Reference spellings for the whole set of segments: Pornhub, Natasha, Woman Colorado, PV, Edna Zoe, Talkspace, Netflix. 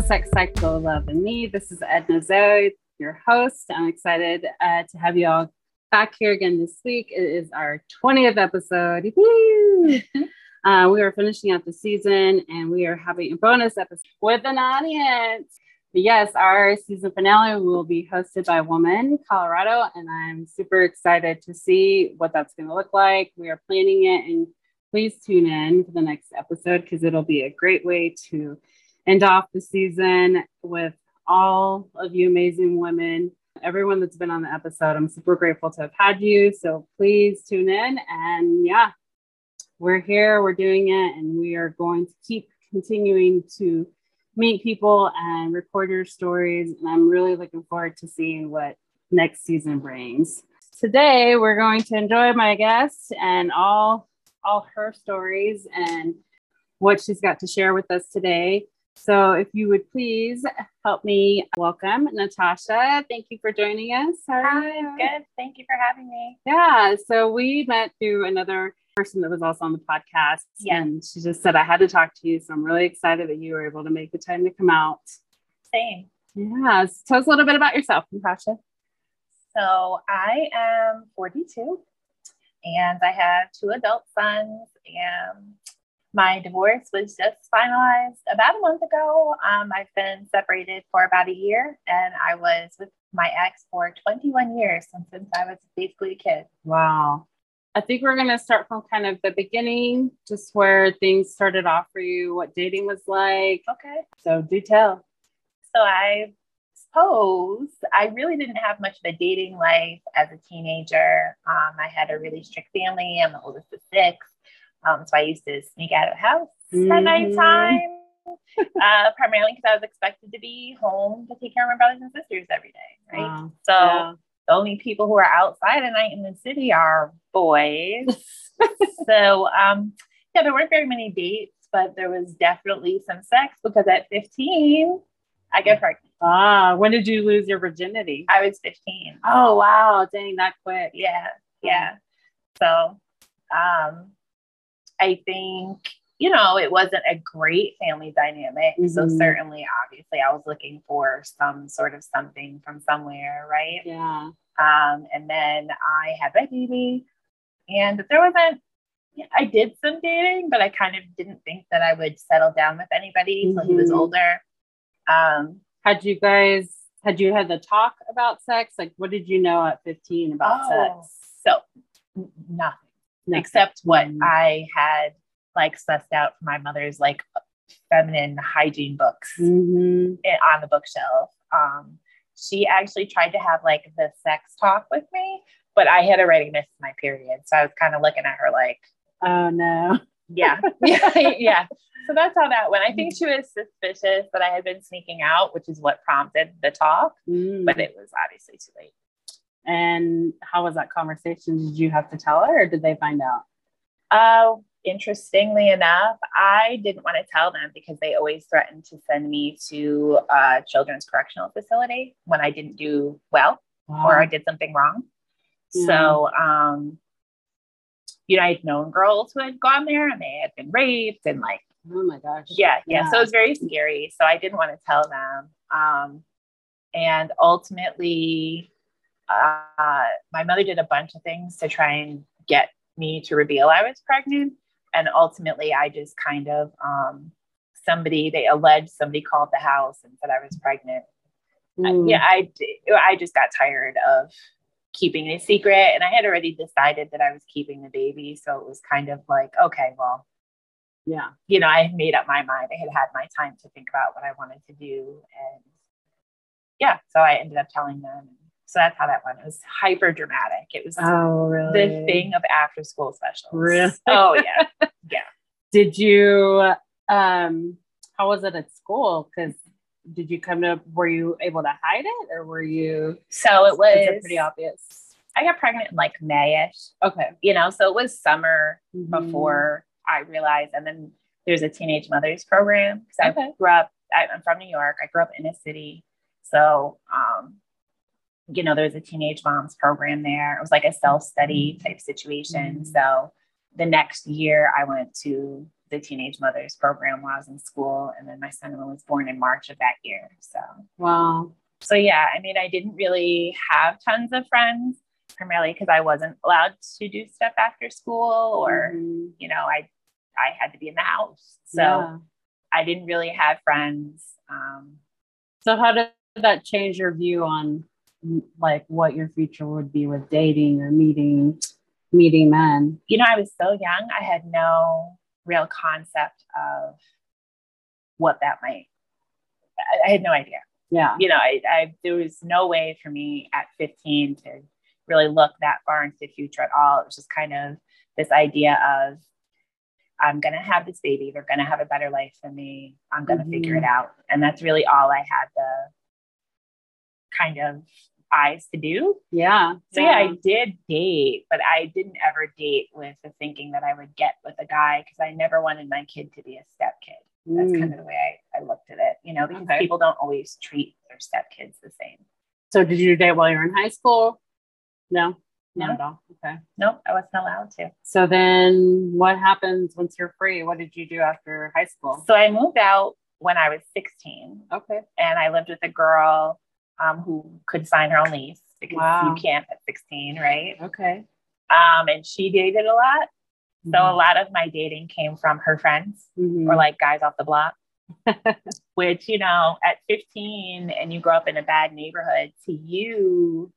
to Sex, Cycle, Love, and Me. This is Edna Zoe, your host. I'm excited to have you all back here again this week. It is our 20th episode. We are finishing up the season, and we are having a bonus episode with an audience. But yes, our season finale will be hosted by Woman Colorado, and I'm super excited to see what that's going to look like. We are planning it, and please tune in for the next episode because it'll be a great way to end off the season with all of you amazing women, everyone that's been on the episode. I'm super grateful to have had you. So please tune in. And yeah, we're here, we're doing it, and we are going to keep continuing to meet people and record your stories. And I'm really looking forward to seeing what next season brings. Today, we're going to enjoy my guest and all her stories and what she's got to share with us today. So if you would please help me welcome Natasha. Thank you for joining us. Hi, good. Thank you for having me. Yeah. So we met through another person that was also on the podcast. Yeah. And she just said, I had to talk to you. So I'm really excited that you were able to make the time to come out. Same. Yeah. So tell us a little bit about yourself, Natasha. So I am 42. And I have two adult sons, and my divorce was just finalized about a month ago. I've been separated for about a year, and I was with my ex for 21 years since I was basically a kid. Wow. I think we're going to start from kind of the beginning, just where things started off for you, what dating was like. Okay. So do tell. So I suppose I really didn't have much of a dating life as a teenager. I had a really strict family. I'm the oldest of six. So I used to sneak out of the house at nighttime, primarily because I was expected to be home to take care of my brothers and sisters every day. Right. Wow. So the only people who are outside at night in the city are boys. So, yeah, there weren't very many dates, but there was definitely some sex because at 15, I got pregnant. Ah, when did you lose your virginity? I was 15. Oh, wow. Dang, that quick. Yeah. Yeah. So, I think, you know, it wasn't a great family dynamic. Mm-hmm. So certainly, obviously, I was looking for some sort of something from somewhere, right? Yeah. And then I had my baby, and there wasn't, I did some dating, but I kind of didn't think that I would settle down with anybody until he was older. Had you had the talk about sex? Like, what did you know at 15 about sex? So nothing. Except what I had like sussed out from my mother's like feminine hygiene books on the bookshelf. She actually tried to have like the sex talk with me, but I had already missed my period. So I was kind of looking at her like, oh no. Yeah. Yeah. So that's how that went. I think she was suspicious that I had been sneaking out, which is what prompted the talk, but it was obviously too late. And how was that conversation? Did you have to tell her or did they find out? Interestingly enough, I didn't want to tell them because they always threatened to send me to a children's correctional facility when I didn't do well or I did something wrong. Yeah. So, you know, I'd known girls who had gone there and they had been raped and like, oh my gosh. Yeah. So it was very scary. So I didn't want to tell them. And ultimately, my mother did a bunch of things to try and get me to reveal I was pregnant. And ultimately I just kind of, somebody called the house and said I was pregnant. I just got tired of keeping it a secret. And I had already decided that I was keeping the baby. So it was kind of like, okay, well, yeah, you know, I made up my mind. I had my time to think about what I wanted to do. And yeah, so I ended up telling them. So that's how that went. It was hyper dramatic. It was the thing of after school specials. Really? Oh yeah. Yeah. Did you, how was it at school? Cause were you able to hide it or were you? So it was pretty obvious. I got pregnant in like May-ish. Okay. You know, so it was summer before I realized, and then there's a teenage mothers program because I grew up, I'm from New York. I grew up in a city. So, you know, there was a teenage moms program there. It was like a self-study type situation. So the next year I went to the Teenage Mothers program while I was in school. And then my son was born in March of that year. So, wow. So yeah, I mean, I didn't really have tons of friends, primarily because I wasn't allowed to do stuff after school, or, you know, I had to be in the house. So yeah. I didn't really have friends. So how did that change your view on like what your future would be with dating or meeting men? You know, I was so young. I had no real concept of what that might, I had no idea. Yeah. You know, I there was no way for me at 15 to really look that far into the future at all. It was just kind of this idea of, I'm going to have this baby. They're going to have a better life than me. I'm going to figure it out. And that's really all I had the kind of eyes to do. Yeah. So yeah, I did date, but I didn't ever date with the thinking that I would get with a guy, because I never wanted my kid to be a step kid. That's kind of the way I looked at it, you know, because people don't always treat their stepkids the same. So did you date while you were in high school? No. Not at all. Okay. Nope. I wasn't allowed to. So then what happens once you're free? What did you do after high school? So I moved out when I was 16. Okay. And I lived with a girl who could sign her own lease, because you can't at 16, right? Okay. And she dated a lot. So a lot of my dating came from her friends or like guys off the block, which, you know, at 15 and you grow up in a bad neighborhood, to you,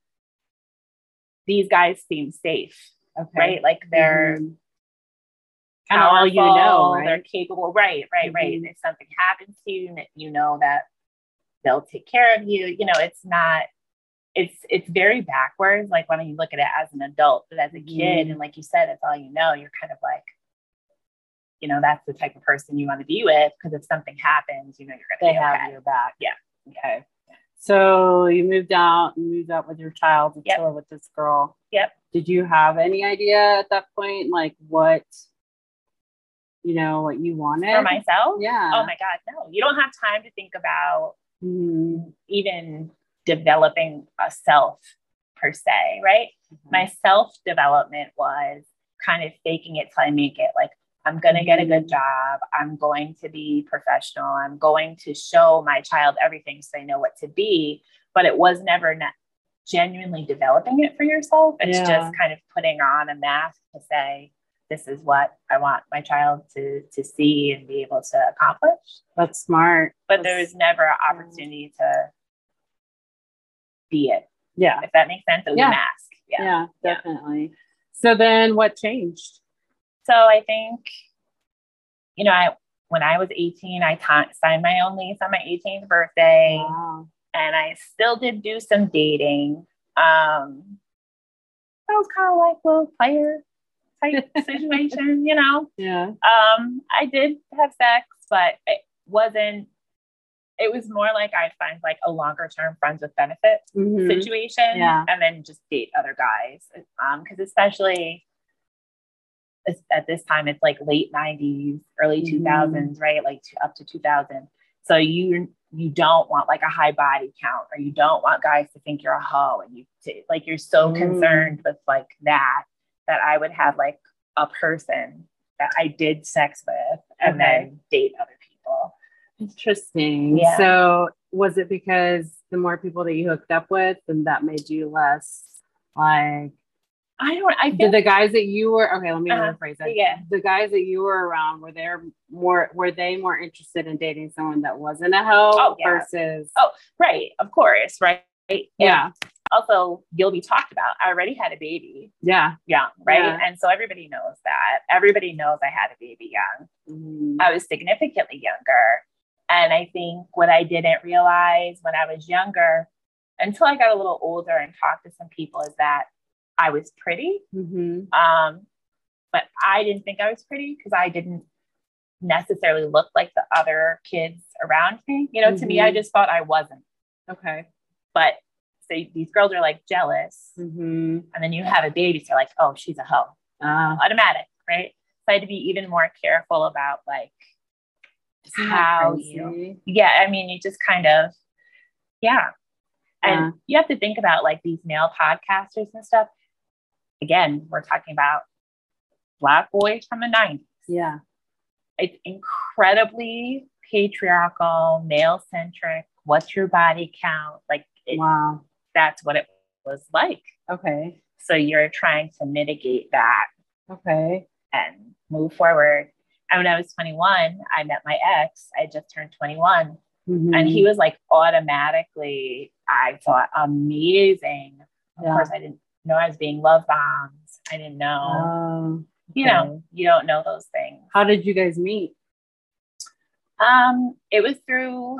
these guys seem safe, right? Like they're kind of all you know, right? They're capable. Right. And if something happens to you, you know that they'll take care of you. You know, it's not, it's very backwards. Like when you look at it as an adult, but as a kid, and like you said, it's all you know, you're kind of like, you know, that's the type of person you want to be with. Because if something happens, you know, you're going to have your back. Yeah. Okay. So you moved out with your child and still with this girl. Yep. Did you have any idea at that point, like what, you know, what you wanted? For myself? Yeah. Oh my God. No, you don't have time to think about even developing a self per se. Right. My self-development was kind of faking it till I make it. Like, I'm going to get a good job. I'm going to be professional. I'm going to show my child everything so they know what to be. But it was never genuinely developing it for yourself. It's just kind of putting on a mask to say, this is what I want my child to see and be able to accomplish. That's smart. But there was never an opportunity to be it. Yeah. If that makes sense, it was a mask. Yeah, definitely. So then what changed? So I think, you know, when I was 18, I signed my own lease on my 18th birthday, and I still did do some dating. I was kind of like a little player type situation, you know? Yeah. I did have sex, but it was more like I'd find like a longer term friends with benefits situation, and then just date other guys. Because especially at this time, it's like late 90s, early 2000s, right? Like up to 2000. So you don't want like a high body count, or you don't want guys to think you're a hoe, and you're so concerned with like that I would have like a person that I did sex with and then date other people. Interesting. Yeah. So was it because the more people that you hooked up with, then that made you less like, the guys that you were, okay, let me rephrase that. Yeah. The guys that you were around, were they more interested in dating someone that wasn't a hoe versus? Oh, right. Of course. Right. Yeah. Also, you'll be talked about. I already had a baby. Yeah. Young. Right. Yeah. And so everybody knows that. Everybody knows I had a baby young. I was significantly younger. And I think what I didn't realize when I was younger, until I got a little older and talked to some people, is that I was pretty, but I didn't think I was pretty because I didn't necessarily look like the other kids around me. You know, to me, I just thought I wasn't. Okay. But so these girls are like jealous, and then you have a baby, so they're like, oh, she's a hoe. Automatic, right? So I had to be even more careful about like how you. Yeah, I mean, you just kind of, And you have to think about like these male podcasters and stuff. Again, we're talking about Black boys from the 90s. Yeah. It's incredibly patriarchal, male-centric. What's your body count? Like, wow, that's what it was like. Okay. So you're trying to mitigate that. Okay. And move forward. And when I was 21, I met my ex. I just turned 21. Mm-hmm. And he was like automatically, I thought, amazing. Of course, I didn't know I was being love bombed. I didn't know. Okay. You know, you don't know those things. How did you guys meet? It was through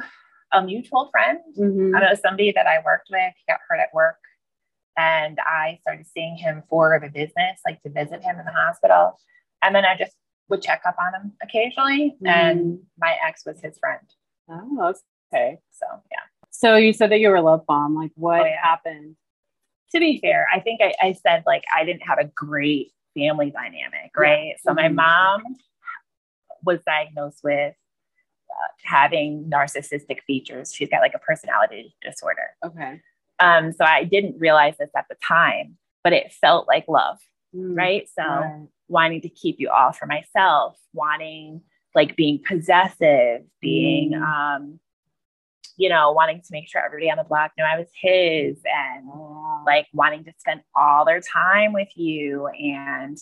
a mutual friend. Mm-hmm. I know somebody that I worked with. He got hurt at work. And I started seeing him for the business, like to visit him in the hospital. And then I just would check up on him occasionally. Mm-hmm. And my ex was his friend. Oh, okay. So, yeah. So you said that you were love bomb. Like, what happened? To be fair, I think I said, like, I didn't have a great family dynamic, right? Mm-hmm. So my mom was diagnosed with having narcissistic features. She's got like a personality disorder. Okay. So I didn't realize this at the time, but it felt like love, right? So wanting to keep you all for myself, wanting, like, being possessive, being, you know, wanting to make sure everybody on the block knew I was his, and like wanting to spend all their time with you, and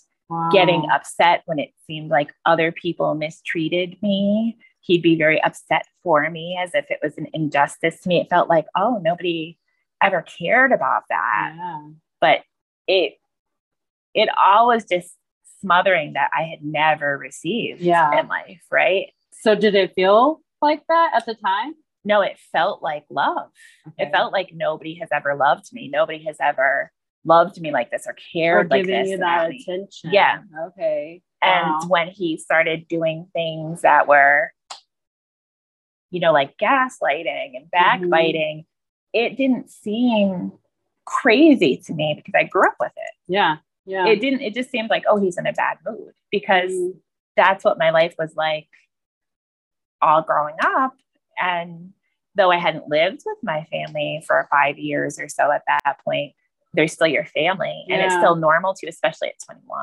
getting upset when it seemed like other people mistreated me. He'd be very upset for me as if it was an injustice to me. It felt like, oh, nobody ever cared about that. Yeah. But it all was just smothering that I had never received in life. Right. So did it feel like that at the time? No, it felt like love. Okay. It felt like nobody has ever loved me. Nobody has ever loved me like this or cared like this. You that attention. Yeah. Okay. Wow. And when he started doing things that were, you know, like gaslighting and backbiting, it didn't seem crazy to me because I grew up with it. Yeah. Yeah. It just seemed like, oh, he's in a bad mood, because that's what my life was like all growing up. And though I hadn't lived with my family for 5 years or so at that point, they're still your family, and it's still normal to, especially at 21.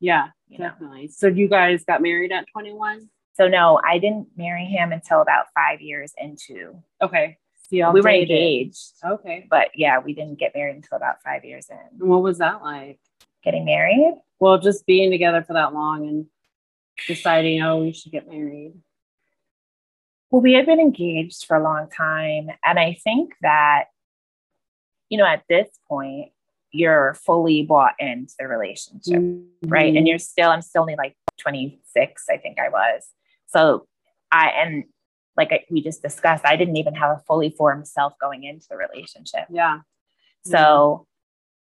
Yeah, definitely. Know? So you guys got married at 21? So no, I didn't marry him until about 5 years into. Okay. So we were engaged. Okay. But yeah, we didn't get married until about 5 years in. What was that like? Getting married? Well, just being together for that long and deciding, oh, we should get married. Well, we had been engaged for a long time. And I think that, you know, at this point, you're fully bought into the relationship, right? And I'm still only like 26, I think I was. So we just discussed, I didn't even have a fully formed self going into the relationship. Yeah. So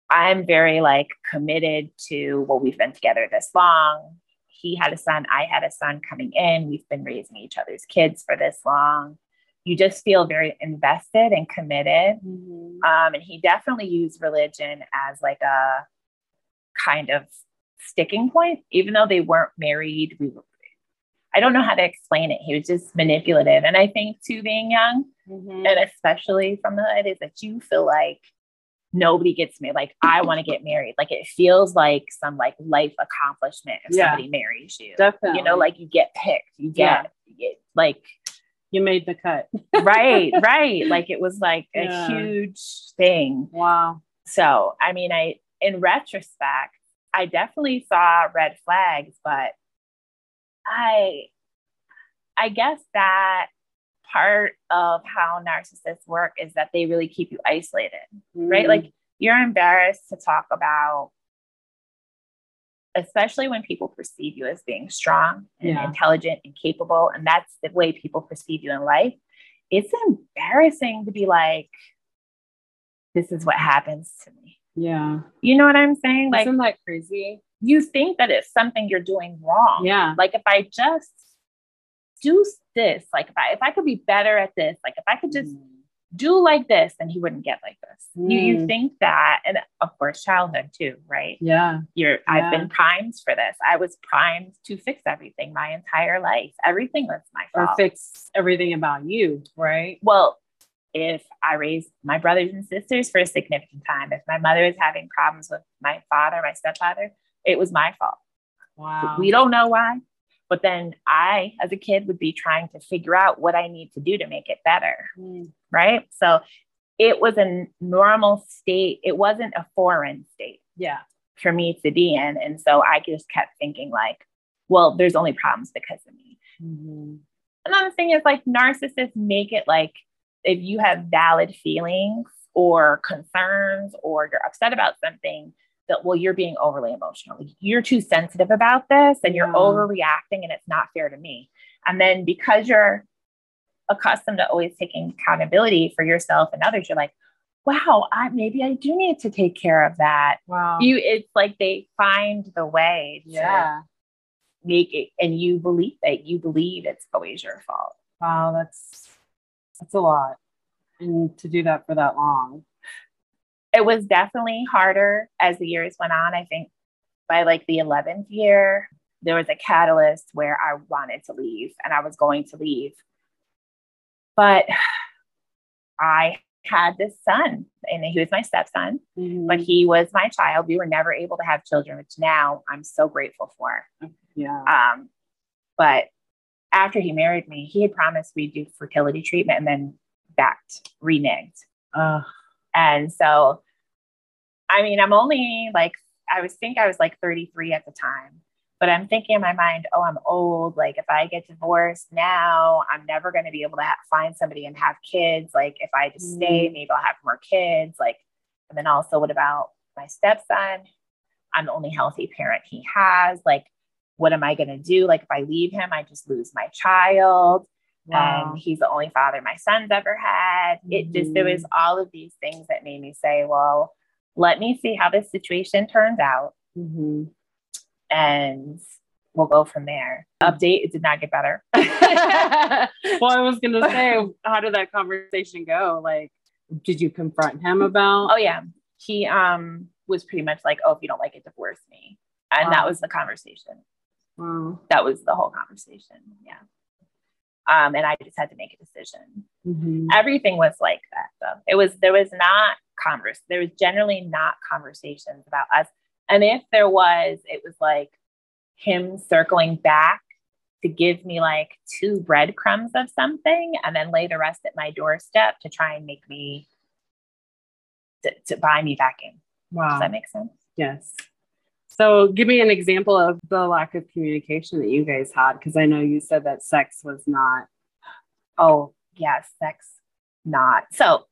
I'm very like committed to, well, we've been together this long. He had a son. I had a son coming in. We've been raising each other's kids for this long. You just feel very invested and committed. Mm-hmm. And he definitely used religion as like a kind of sticking point, even though they weren't married. I don't know how to explain it. He was just manipulative. And I think too, being young and especially from the, it is that you feel like nobody gets married. Like, I want to get married. Like, it feels like some like life accomplishment if somebody marries you. Definitely. You know, like you get picked, you get like, you made the cut. Right. Like, it was like a huge thing. Wow. So, I mean, in retrospect, I definitely saw red flags, but I guess that part of how narcissists work is that they really keep you isolated, right? Like, you're embarrassed to talk about, especially when people perceive you as being strong and intelligent and capable. And that's the way people perceive you in life. It's embarrassing to be like, this is what happens to me. Yeah. You know what I'm saying? Like, isn't that crazy? You think that it's something you're doing wrong. Yeah. Like, if I just do this, like if I could be better at this, like if I could just do like this, then he wouldn't get like this. You think that. And of course, childhood too, right? Yeah. I've been primed for this. I was primed to fix everything my entire life. Everything was my fault. Or fix everything about you, right? Well, if I raised my brothers and sisters for a significant time, if my mother is having problems with my father, my stepfather, it was my fault. Wow. We don't know why, But then I, as a kid, would be trying to figure out what I need to do to make it better. Mm. Right. So it was a normal state. It wasn't a foreign state for me to be in. And so I just kept thinking like, well, there's only problems because of me. Mm-hmm. Another thing is like narcissists make it like if you have valid feelings or concerns or you're upset about something that, well, you're being overly emotional. Like, you're too sensitive about this and you're overreacting and it's not fair to me. And then because you're accustomed to always taking accountability for yourself and others, you're like, wow, maybe I do need to take care of that. Wow. It's like they find the way to make it. And you believe it's always your fault. Wow. That's a lot. And to do that for that long. It was definitely harder as the years went on. I think by like the 11th year, there was a catalyst where I wanted to leave and I was going to leave. But I had this son and he was my stepson, mm-hmm. but he was my child. We were never able to have children, which now I'm so grateful for. Yeah. But after he married me, he had promised we'd do fertility treatment and then reneged. And so, I mean, I was 33 at the time, but I'm thinking in my mind, oh, I'm old. Like if I get divorced now, I'm never going to be able to find somebody and have kids. Like if I just stay, maybe I'll have more kids. Like, and then also what about my stepson? I'm the only healthy parent he has. Like, what am I going to do? Like if I leave him, I just lose my child. Wow. And he's the only father my son's ever had. It just, there was all of these things that made me say, well, let me see how this situation turns out. Mm-hmm. And we'll go from there. Update, it did not get better. Well, I was going to say, how did that conversation go? Like, did you confront him about? Oh yeah. He was pretty much like, oh, if you don't like it, divorce me. And that was the conversation. Wow. That was the whole conversation. Yeah. And I just had to make a decision. Mm-hmm. Everything was like that though. There was generally not conversations about us. And if there was, it was like him circling back to give me like 2 breadcrumbs of something and then lay the rest at my doorstep to try and make me to buy me back in. Wow. Does that make sense? Yes. So give me an example of the lack of communication that you guys had. Cause I know you said that sex was not. Oh yes. Yeah, sex not. So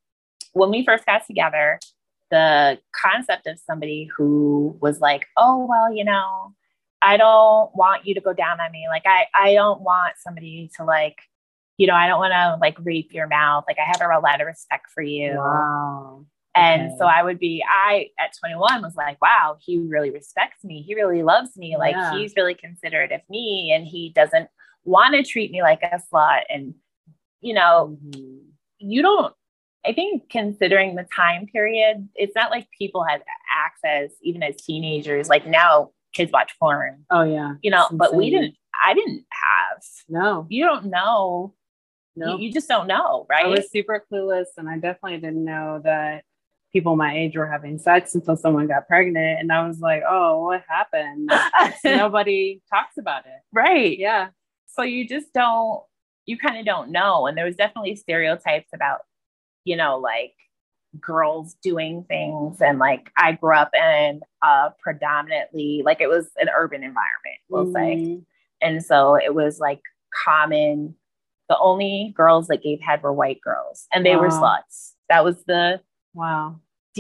when we first got together, the concept of somebody who was like, oh, well, you know, I don't want you to go down on me. Like, I don't want somebody to like, you know, I don't want to like rape your mouth. Like I have a lot of respect for you. Wow. And okay. So I at 21 was like, wow, he really respects me. He really loves me. Like he's really considerate of me and he doesn't want to treat me like a slut. And, you know, I think considering the time period, it's not like people had access, even as teenagers, like now kids watch porn. Oh yeah. You know, but I didn't have. No, you don't know. No, you just don't know. Right. I was super clueless and I definitely didn't know that people my age were having sex until someone got pregnant. And I was like, oh, what happened? Nobody talks about it. Right. Yeah. So you kind of don't know. And there was definitely stereotypes about, you know, like girls doing things. And like, I grew up in predominantly, like it was an urban environment, we'll say. And so it was like common. The only girls that gave head were white girls and they were sluts. That was the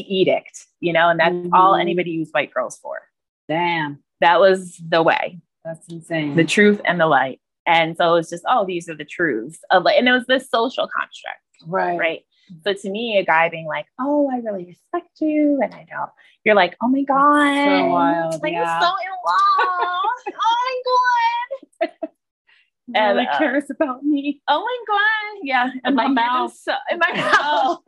edict, you know, and that's all anybody used white girls for. Damn. That was the way. That's insane. The truth and the light. And so it was just, oh, these are the truths of like, and it was this social construct. Right. Right. So to me, a guy being like, oh, I really respect you. And I know you're like, oh my God. It's so wild. Like I'm so in love. Oh my God. And really cares about me. Oh my God. Yeah. And my mouth. In my mouth.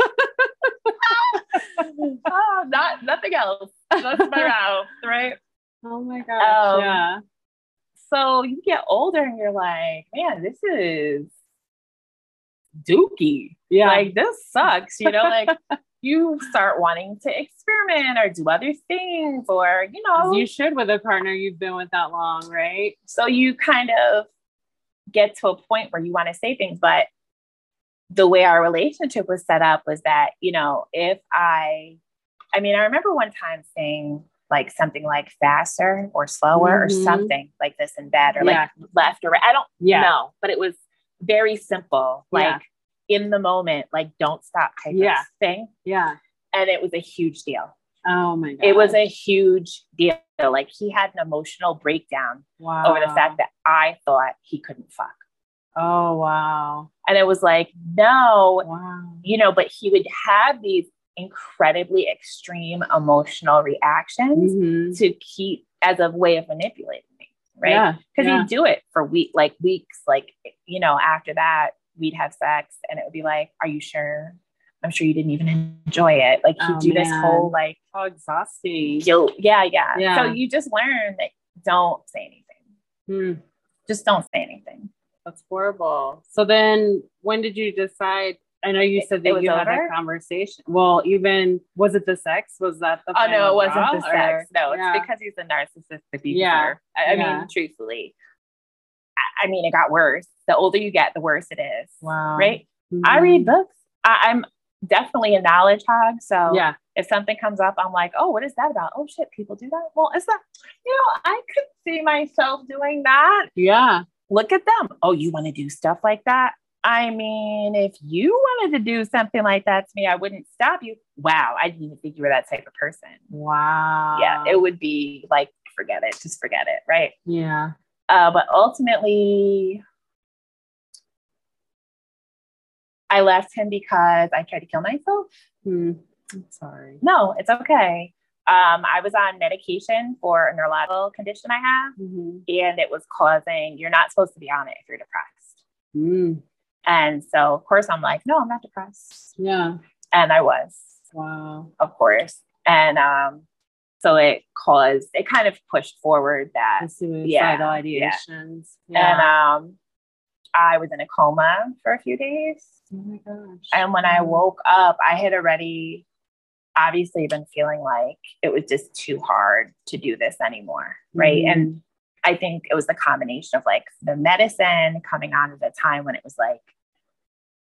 Oh, nothing else. That's my mouth, right? Oh my gosh. Yeah. So you get older and you're like, man, this is dookie. Yeah. Like this sucks. You know, like you start wanting to experiment or do other things, or, you know, you should with a partner you've been with that long, right? So you kind of get to a point where you want to say things. But the way our relationship was set up was that, you know, if I mean, I remember one time saying like something like faster or slower or something like this and that, or like left or right. I don't know, but it was very simple. Like in the moment, like don't stop type of thing. Yeah. And it was a huge deal. Oh my God. It was a huge deal. Like he had an emotional breakdown over the fact that I thought he couldn't fuck. Oh, wow. And it was like, no, you know, but he would have these incredibly extreme emotional reactions to keep as a way of manipulating me. Right. Because he'd do it for weeks, like, you know, after that we'd have sex and it would be like, are you sure? I'm sure you didn't even enjoy it. Like he'd do this whole like, how exhausting guilt. Yeah. So you just learn that don't say anything. Just don't say anything. That's horrible. So then when did you decide? I know you said that you had that conversation. Well, even, was it the sex? Was that the final? Oh, no, it wasn't the sex. No, it's because he's a narcissist abuser. Yeah. I mean, truthfully, I mean, it got worse. The older you get, the worse it is. Wow. Right? Mm-hmm. I read books. I'm definitely a knowledge hog. So if something comes up, I'm like, oh, what is that about? Oh, shit, people do that? Well, it's not, you know, I could see myself doing that. Yeah. Look at them. Oh, you want to do stuff like that? I mean, if you wanted to do something like that to me, I wouldn't stop you. Wow. I didn't even think you were that type of person. Wow. Yeah. It would be like, forget it. Just forget it. Right. Yeah. But ultimately I left him because I tried to kill myself. I'm sorry. No, it's okay. I was on medication for a neurological condition I have, and it was causing, you're not supposed to be on it if you're depressed. And so of course I'm like, no, I'm not depressed. Yeah. And I was, of course. And, so it caused, it kind of pushed forward that suicidal ideations. Yeah. And, I was in a coma for a few days. Oh my gosh. And when I woke up, I had already obviously been feeling like it was just too hard to do this anymore. Right. And I think it was the combination of like the medicine coming on at a time when it was like,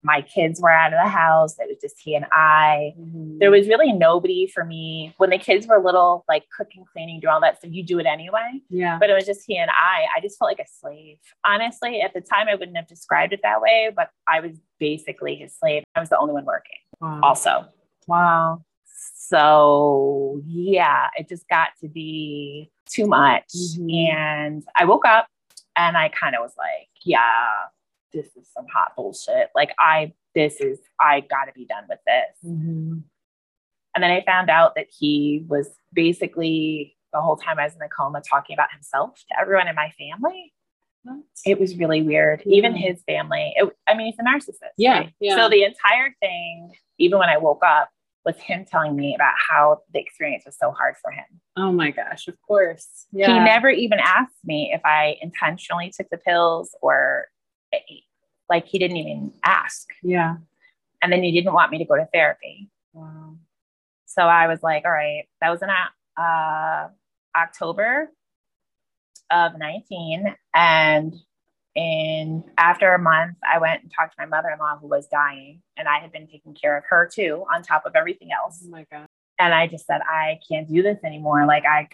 my kids were out of the house. It was just he and I. There was really nobody for me. When the kids were little, like cooking, cleaning, doing all that stuff, you do it anyway. Yeah. But it was just he and I. I just felt like a slave. Honestly, at the time, I wouldn't have described it that way, but I was basically his slave. I was the only one working also. Wow. So yeah, it just got to be too much. And I woke up and I kind of was like, this is some hot bullshit. Like I gotta be done with this. And then I found out that he was basically the whole time I was in the coma talking about himself to everyone in my family. It was really weird. Even his family, he's a narcissist. Yeah, right? Yeah. So the entire thing, even when I woke up, was him telling me about how the experience was so hard for him. Oh my gosh, of course. Yeah. He never even asked me if I intentionally took the pills or like he didn't even ask. Yeah. And then he didn't want me to go to therapy. Wow. So I was like, all right, that was in October of 19. And after a month, I went and talked to my mother-in-law who was dying, and I had been taking care of her too, on top of everything else. Oh my God. And I just said, I can't do this anymore. Like I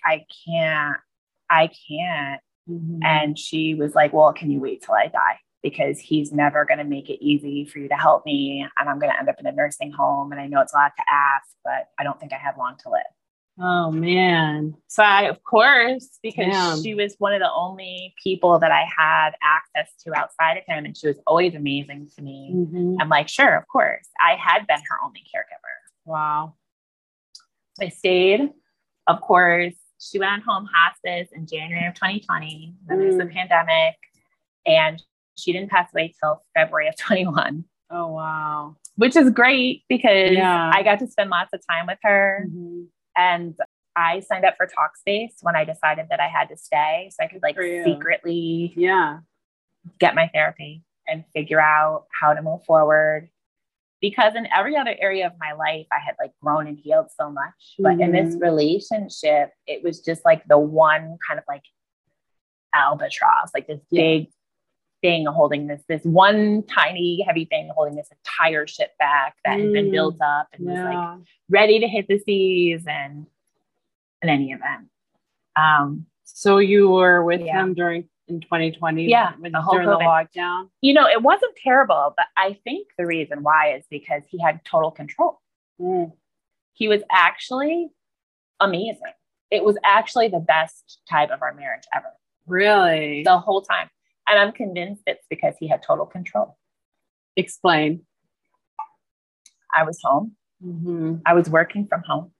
can't. And she was like, well, can you wait till I die? Because he's never going to make it easy for you to help me. And I'm going to end up in a nursing home. And I know it's a lot to ask, but I don't think I have long to live. Oh man. So of course, because she was one of the only people that I had access to outside of him. And she was always amazing to me. I'm like, sure, of course. I had been her only caregiver. Wow. I stayed, of course. She went on home hospice in January of 2020. Then there's the pandemic, and she didn't pass away till February of 21. Oh, wow. Which is great because I got to spend lots of time with her. And I signed up for Talkspace when I decided that I had to stay, so I could like secretly get my therapy and figure out how to move forward. because in every other area of my life, I had like grown and healed so much, but in this relationship, it was just like the one kind of like albatross, like this big thing holding this one tiny heavy thing holding this entire ship back that had been built up and was like ready to hit the seas. And in any event, so you were with him during in 2020 during the lockdown. You know, it wasn't terrible, but I think the reason why is because he had total control. He was actually amazing. It was actually the best time of our marriage ever. Really? The whole time. And I'm convinced it's because he had total control. Explain. I was home. I was working from home.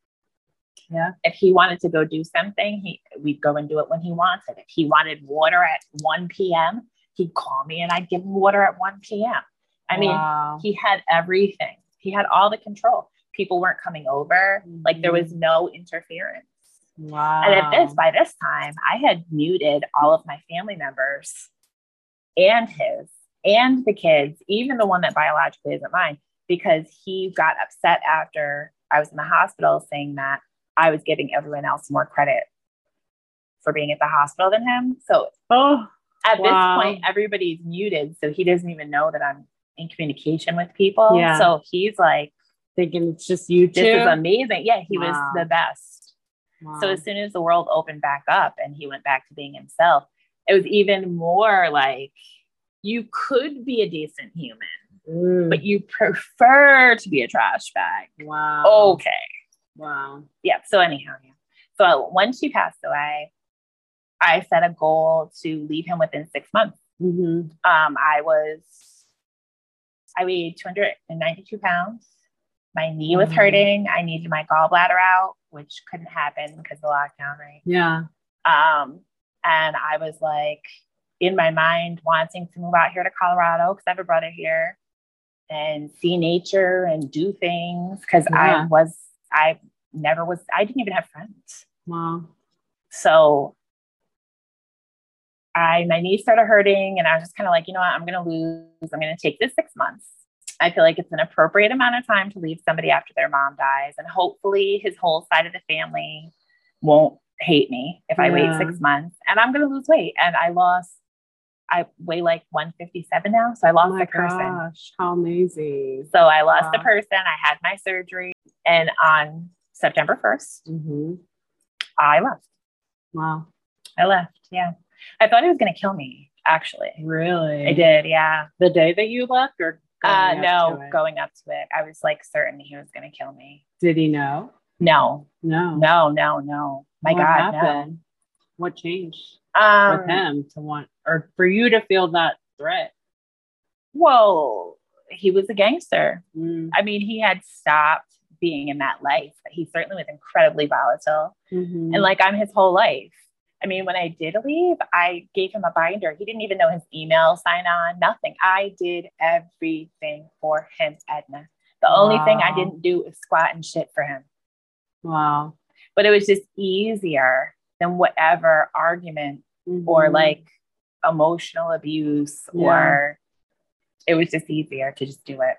Yeah. If he wanted to go do something, we'd go and do it when he wanted. If he wanted water at 1 p.m., he'd call me and I'd give him water at 1 p.m. I mean, he had everything. He had all the control. People weren't coming over. Like there was no interference. Wow. And by this time, I had muted all of my family members and his and the kids, even the one that biologically isn't mine, because he got upset after I was in the hospital saying that I was giving everyone else more credit for being at the hospital than him. So at this point, everybody's muted. So he doesn't even know that I'm in communication with people. Yeah. So he's like thinking it's just you two. This is amazing. Yeah. He was the best. Wow. So as soon as the world opened back up and he went back to being himself, it was even more like you could be a decent human, but you prefer to be a trash bag. Wow. Okay. Wow. Yeah. So anyhow, so when she passed away, I set a goal to leave him within 6 months. I weighed 292 pounds. My knee was hurting. I needed my gallbladder out, which couldn't happen because of the lockdown, right? Yeah. And I was like, in my mind, wanting to move out here to Colorado because I have a brother here and see nature and do things because I didn't even have friends. Wow. So my knees started hurting and I was just kind of like, you know what, I'm going to take this 6 months. I feel like it's an appropriate amount of time to leave somebody after their mom dies. And hopefully his whole side of the family won't hate me if I wait 6 months, and I'm going to lose weight. And I weigh like 157 now. So I lost the person. Gosh, how amazing. So I lost the person. I had my surgery. And on September 1st, I left. Wow. I left. Yeah. I thought he was going to kill me, actually. Really? I did. Yeah. The day that you left or? Going up to it. I was like certain he was going to kill me. Did he know? No. My what God, happened? No. What changed with him to want, or for you to feel that threat? Well, he was a gangster. I mean, he had stopped being in that life, but he certainly was incredibly volatile. And like, I'm his whole life. I mean, when I did leave, I gave him a binder. He didn't even know his email sign on, nothing. I did everything for him, Edna. The only thing I didn't do was squat and shit for him. Wow. But it was just easier than whatever argument or like emotional abuse or it was just easier to just do it.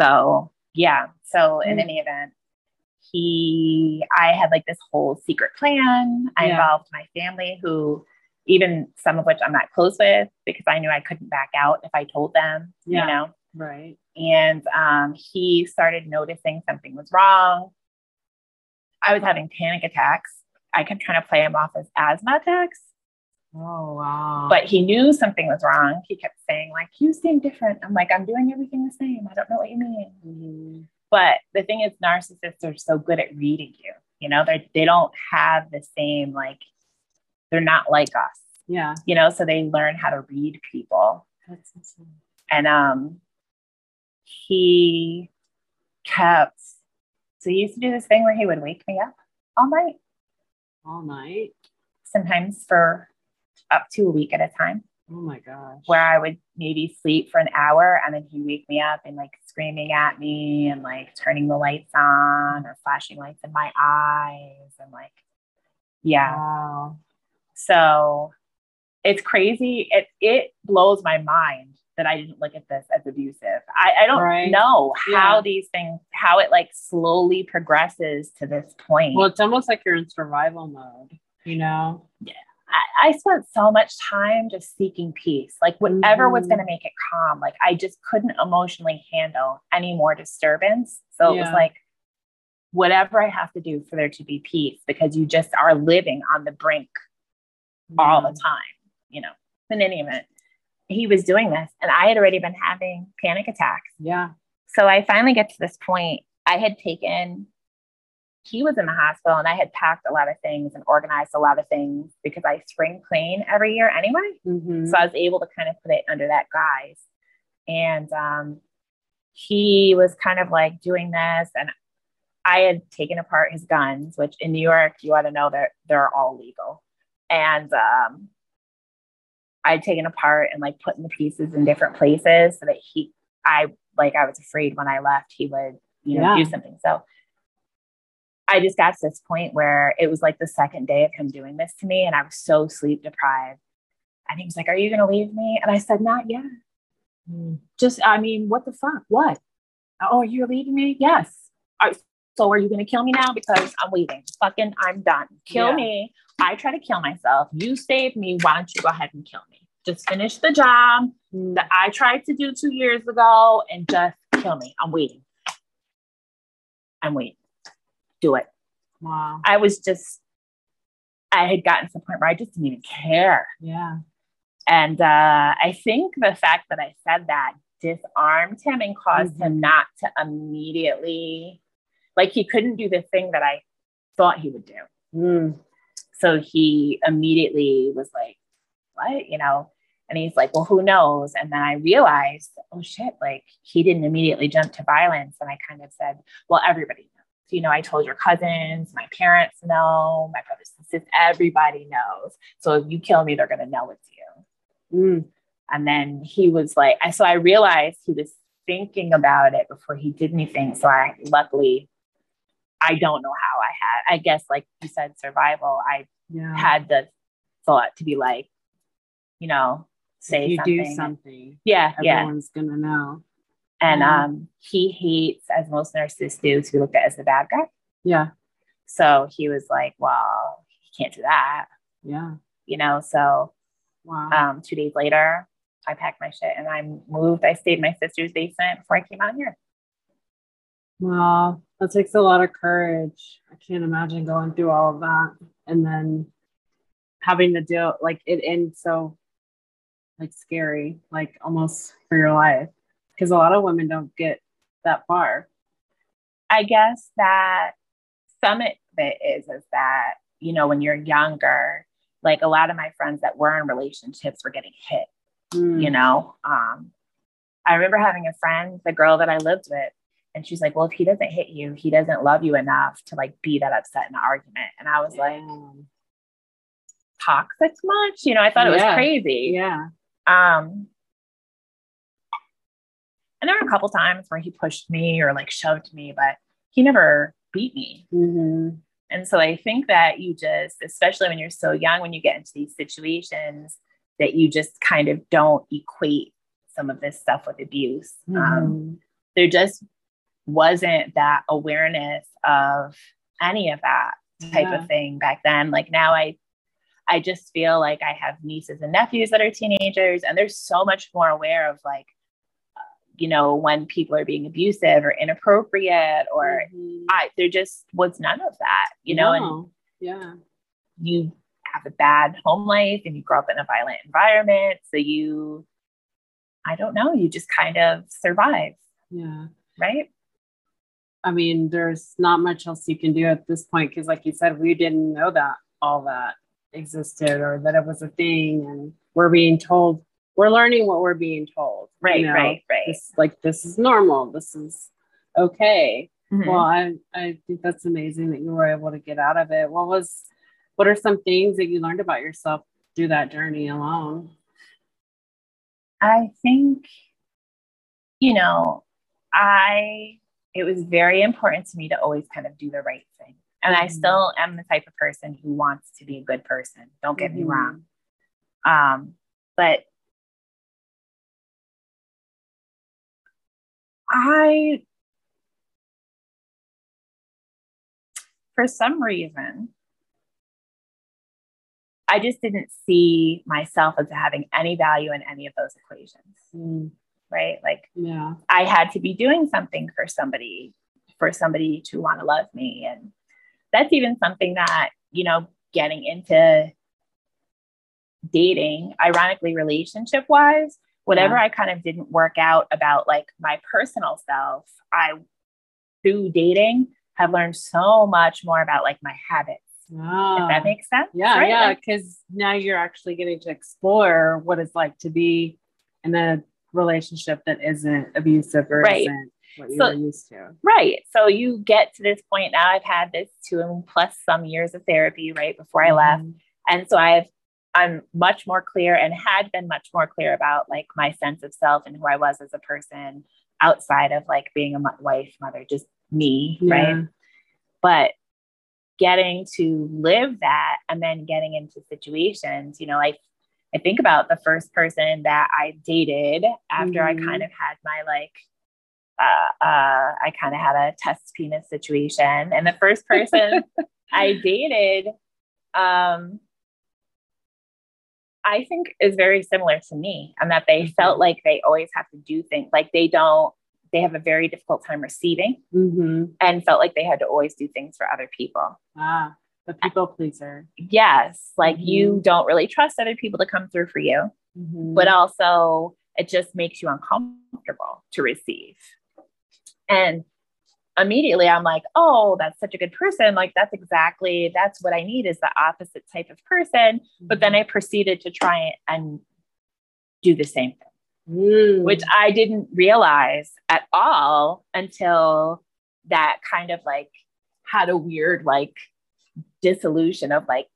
So, yeah. So in any event, I had like this whole secret plan. I involved my family, who even some of which I'm not close with because I knew I couldn't back out if I told them, you know? Right. And he started noticing something was wrong. I was having panic attacks. I kept trying to play him off as asthma attacks. Oh, wow. But he knew something was wrong. He kept saying like, you seem different. I'm like, I'm doing everything the same. I don't know what you mean. But the thing is, narcissists are so good at reading you, you know, they don't have the same, like, they're not like us. Yeah. You know, so they learn how to read people. That's insane. And he kept, so he used to do this thing where he would wake me up all night. All night? Sometimes for up to a week at a time. Oh my gosh. Where I would maybe sleep for an hour and then he'd wake me up and like screaming at me and like turning the lights on or flashing lights in my eyes and like, yeah. Wow. So it's crazy. It blows my mind that I didn't look at this as abusive. I don't know how these things, how it like slowly progresses to this point. Well, it's almost like you're in survival mode, you know? Yeah. I spent so much time just seeking peace, like whatever was going to make it calm. Like I just couldn't emotionally handle any more disturbance. So it was like, whatever I have to do for there to be peace, because you just are living on the brink all the time, you know. In any event, he was doing this and I had already been having panic attacks. Yeah. So I finally get to this point. He was in the hospital and I had packed a lot of things and organized a lot of things because I spring clean every year anyway. Mm-hmm. So I was able to kind of put it under that guise. And he was kind of like doing this, and I had taken apart his guns, which in New York, you ought to know that they're all legal. And I'd taken apart and like putting the pieces in different places so that I was afraid when I left, he would, you know, do something. So I just got to this point where it was like the second day of him doing this to me. And I was so sleep deprived. And he was like, "Are you going to leave me?" And I said, "Not yet." Just, I mean, what the fuck? What? "Oh, you're leaving me?" "Yes." "So are you going to kill me now? Because I'm leaving. Fucking, I'm done. Kill me. I try to kill myself. You saved me. Why don't you go ahead and kill me? Just finish the job that I tried to do 2 years ago and just kill me. I'm waiting. I'm waiting. Do it." Wow. I had gotten to the point where I just didn't even care. Yeah. And I think the fact that I said that disarmed him and caused him not to immediately, like, he couldn't do the thing that I thought he would do. So he immediately was like, "What?" You know? And he's like, "Well, who knows?" And then I realized, oh shit, like he didn't immediately jump to violence. And I kind of said, "Well, everybody knows. You know, I told your cousins, my parents know, my brothers and sisters, everybody knows. So if you kill me, they're going to know it's you." And then he was like, so I realized he was thinking about it before he did anything. So luckily, I don't know how I guess, like you said, survival. I had the thought to be like, you know, say something. You do something. Yeah. Everyone's going to know. And he hates, as most narcissists do, to be looked at as the bad guy. Yeah. So he was like, "Well, he can't do that." Yeah. You know, so 2 days later, I packed my shit and I moved. I stayed in my sister's basement before I came out here. Wow. That takes a lot of courage. I can't imagine going through all of that and then having to deal, like, it ends so, like, scary, like almost for your life. Because a lot of women don't get that far. I guess that some of it is that, you know, when you're younger, like a lot of my friends that were in relationships were getting hit, you know. I remember having a friend, the girl that I lived with, and she's like, "Well, if he doesn't hit you, he doesn't love you enough to like be that upset in an argument." And I was like, toxic much? You know, I thought it was crazy. Yeah. And there were a couple times where he pushed me or like shoved me, but he never beat me. Mm-hmm. And so I think that you just, especially when you're so young, when you get into these situations, that you just kind of don't equate some of this stuff with abuse. Mm-hmm. There just wasn't that awareness of any of that type of thing back then. Like now I just feel like I have nieces and nephews that are teenagers and they're so much more aware of like, you know, when people are being abusive or inappropriate or there just was none of that, you know, and you have a bad home life and you grow up in a violent environment. So you just kind of survive. Yeah. Right. I mean, there's not much else you can do at this point. 'Cause like you said, we didn't know that all that existed or that it was a thing, and we're learning what we're being told. Right, you know, right. This is normal. This is okay. Mm-hmm. Well, I think that's amazing that you were able to get out of it. What are some things that you learned about yourself through that journey alone? I think, you know, it was very important to me to always kind of do the right thing. And I still am the type of person who wants to be a good person. Don't get me wrong. But I, for some reason, I just didn't see myself as having any value in any of those equations, right? Like, yeah. I had to be doing something for somebody to want to love me. And that's even something that, you know, getting into dating, ironically, relationship wise, whatever I kind of didn't work out about like my personal self, I, through dating, have learned so much more about like my habits. Oh. If that makes sense. Yeah. Right? Yeah. Because now you're actually getting to explore what it's like to be in a relationship that isn't abusive or isn't what you were used to. Right. So you get to this point now. I've had this 2+ years of therapy right before I left. And so I'm much more clear and had been much more clear about like my sense of self and who I was as a person outside of like being a wife, mother, just me. Yeah. Right. But getting to live that and then getting into situations, you know, like I think about the first person that I dated after I kind of had my, like, I kind of had a test penis situation. And the first person I dated, I think is very similar to me, and that they felt like they always have to do things like they have a very difficult time receiving and felt like they had to always do things for other people. Ah, the people pleaser. Yes. Like you don't really trust other people to come through for you, but also it just makes you uncomfortable to receive. And immediately I'm like, oh, that's such a good person. Like that's what I need is the opposite type of person. But then I proceeded to try and do the same thing. Which I didn't realize at all until that kind of like had a weird like dissolution of like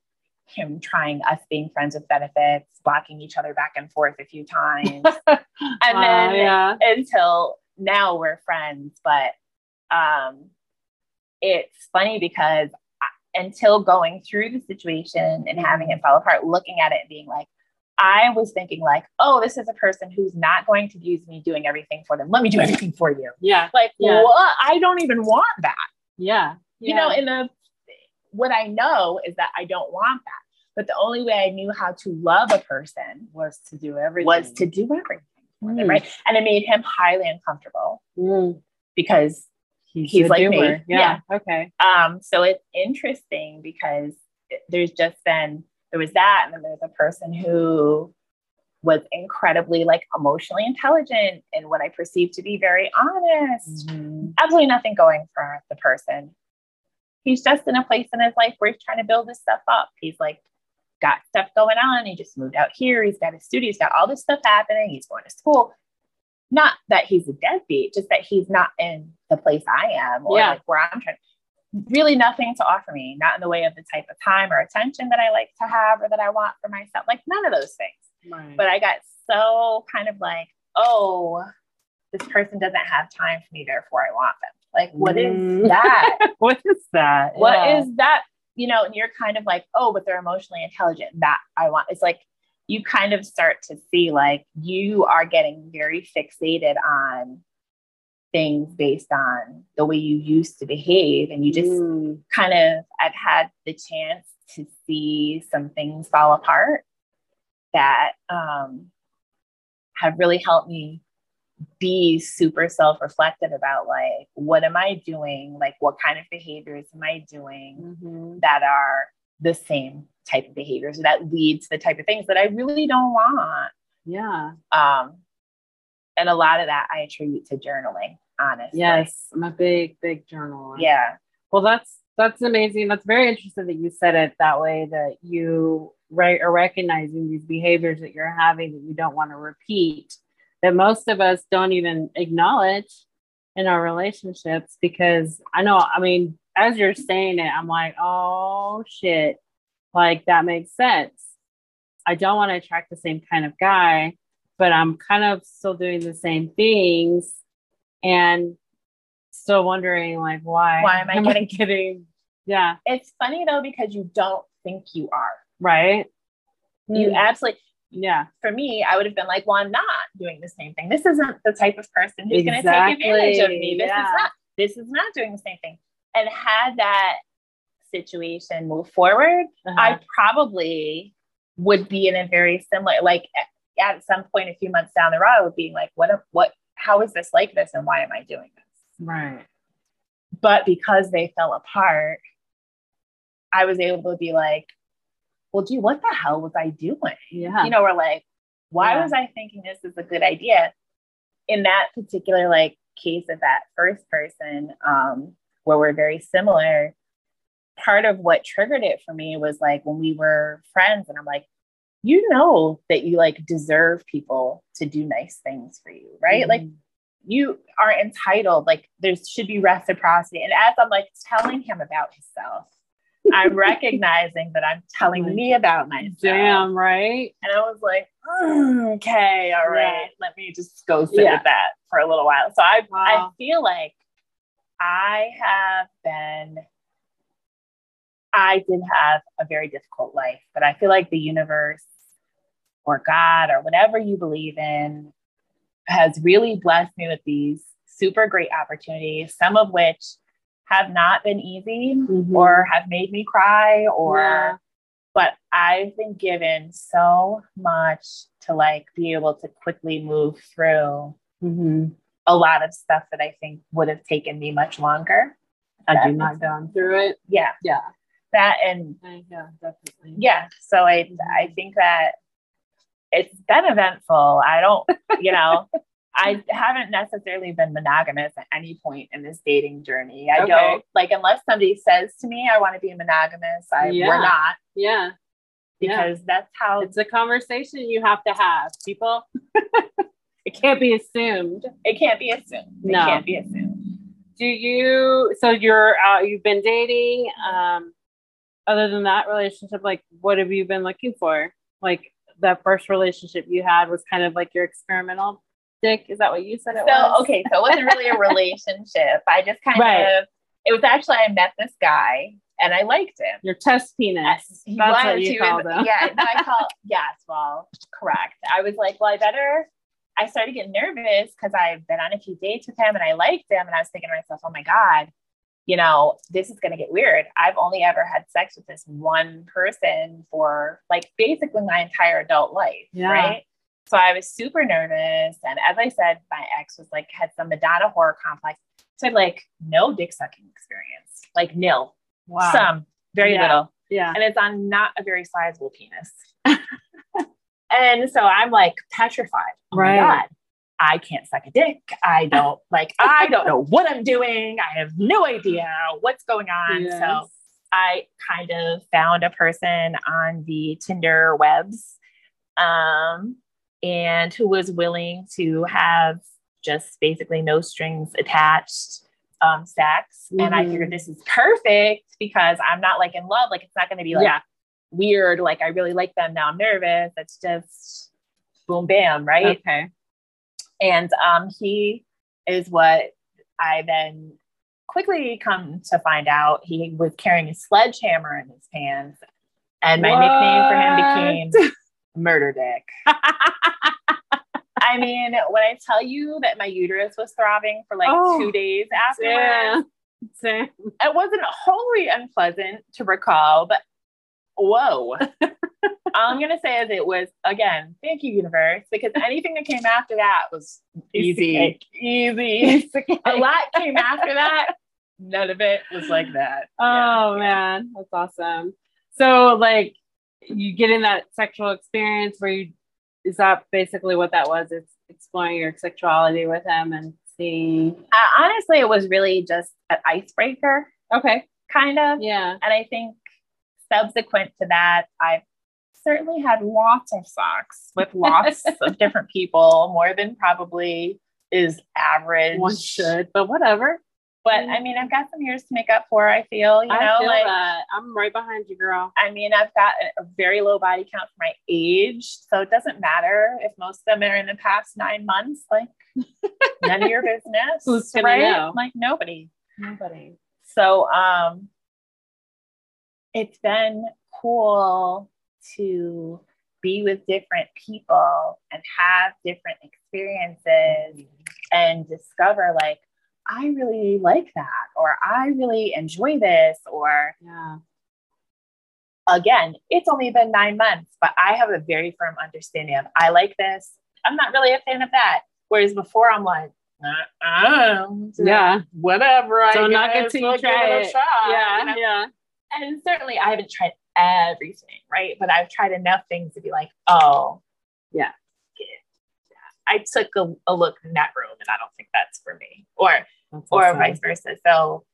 him trying us being friends with benefits, blocking each other back and forth a few times. Until now we're friends. But it's funny because until going through the situation and having it fall apart, looking at it and being like, I was thinking like, oh, this is a person who's not going to use me doing everything for them. Let me do everything for you. Yeah. Like, well, I don't even want that. Yeah. You know, what I know is that I don't want that, but the only way I knew how to love a person was to do everything for them, right? And it made him highly uncomfortable because he's like me. Yeah. Okay. So it's interesting because there was that. And then there's a person who was incredibly like emotionally intelligent and what I perceived to be very honest, absolutely nothing going for the person. He's just in a place in his life where he's trying to build this stuff up. He's like got stuff going on. He just moved out here. He's got a studio. He's got all this stuff happening. He's going to school. Not that he's a deadbeat, just that he's not in the place I am or like where I'm trying to. Really nothing to offer me, not in the way of the type of time or attention that I like to have or that I want for myself, like none of those things. Right. But I got so kind of like, oh, this person doesn't have time for me, therefore I want them. Like, what is that? What is that? What is that? You know, and you're kind of like, oh, but they're emotionally intelligent. That I want. It's like, you kind of start to see like you are getting very fixated on things based on the way you used to behave. And you just kind of, I've had the chance to see some things fall apart that have really helped me be super self-reflective about like, what am I doing? Like, what kind of behaviors am I doing that are the same type of behaviors that lead to the type of things that I really don't want? Yeah. And a lot of that I attribute to journaling, honestly. Yes, I'm a big, big journaler. Yeah. Well, that's amazing. That's very interesting that you said it that way, that you are recognizing these behaviors that you're having that you don't want to repeat, that most of us don't even acknowledge in our relationships. Because I know, I mean, as you're saying it, I'm like, oh, shit, like that makes sense. I don't want to attract the same kind of guy, but I'm kind of still doing the same things and still wondering like, why am I getting? Yeah. It's funny though, because you don't think you are. Right. You absolutely, Yeah. For me, I would have been like, well, I'm not doing the same thing. This isn't the type of person who's going to take advantage of me. This is not doing the same thing. And had that situation move forward, I probably would be in a very similar, like at some point, a few months down the road, being like, how is this like this? And why am I doing this? Right. But because they fell apart, I was able to be like, well, gee, what the hell was I doing? Yeah. You know, we're like, why was I thinking this is a good idea? In that particular like case of that first person, where we're very similar, part of what triggered it for me was like when we were friends and I'm like, you know that you like deserve people to do nice things for you, right? Mm-hmm. Like you are entitled, like there should be reciprocity. And as I'm like telling him about himself, I'm recognizing that I'm telling me about myself. Damn, right? And I was like, okay, all right. Let me just go sit with that for a little while. So I feel like I did have a very difficult life, but I feel like the universe or God or whatever you believe in has really blessed me with these super great opportunities, some of which have not been easy or have made me cry but I've been given so much to like be able to quickly move through a lot of stuff that I think would have taken me much longer. I do not gone through it. Yeah. Yeah. That and yeah, definitely. Yeah. So I think that it's been eventful. I don't, you know, I haven't necessarily been monogamous at any point in this dating journey. I don't like, unless somebody says to me, I want to be monogamous. We're not. Yeah. Because that's how it's a conversation you have to have, people. It can't be assumed. No. It can't be assumed. So you've been dating, other than that relationship, like what have you been looking for? Like that first relationship you had was kind of like your experimental dick. Is that what you said? So it wasn't really a relationship. I just kind of, it was actually, I met this guy and I liked him. Your test penis. That's what you call them. Correct. I was like, I started getting nervous because I've been on a few dates with him and I liked him. And I was thinking to myself, oh my God, you know, this is going to get weird. I've only ever had sex with this one person for like basically my entire adult life. Yeah. Right. So I was super nervous. And as I said, my ex was like, had some Madonna horror complex. So like no dick sucking experience, like nil, some very little. Yeah. And it's on not a very sizable penis. And so I'm like petrified. Oh my God, I can't suck a dick. I don't know what I'm doing. I have no idea what's going on. Yes. So I kind of found a person on the Tinder webs, and who was willing to have just basically no strings attached, sex. Mm-hmm. And I figured this is perfect because I'm not like in love. Like it's not going to be like, weird. Like I really like them. Now I'm nervous. It's just boom, bam. Right. Okay. And, he is what I then quickly come to find out. He was carrying a sledgehammer in his pants and my nickname for him became Murder Dick. I mean, when I tell you that my uterus was throbbing for like 2 days afterwards, it wasn't wholly unpleasant to recall, but whoa. All I'm going to say is it was, again, thank you, universe, because anything that came after that was easy. A lot came after that. None of it was like that. Man. That's awesome. So like you get in that sexual experience where is that basically what that was? It's exploring your sexuality with him and seeing. Honestly, it was really just an icebreaker. Okay. Kind of. Yeah. And I think, subsequent to that, I've certainly had lots of sex with lots of different people, more than probably is average. One should, but whatever. But I mean, I've got some years to make up for, I feel, that. I'm right behind you, girl. I mean, I've got a very low body count for my age, so it doesn't matter if most of them are in the past 9 months, like none of your business. Who's gonna know? Like nobody. So, it's been cool to be with different people and have different experiences and discover like, I really like that, or I really enjoy this, or again, it's only been 9 months, but I have a very firm understanding of, I like this. I'm not really a fan of that. Whereas before I'm like, whatever. So I'm not going to try it. Yeah. And certainly I haven't tried everything, right? But I've tried enough things to be like, oh yeah, I took a look in that room and I don't think that's for me, or vice versa. So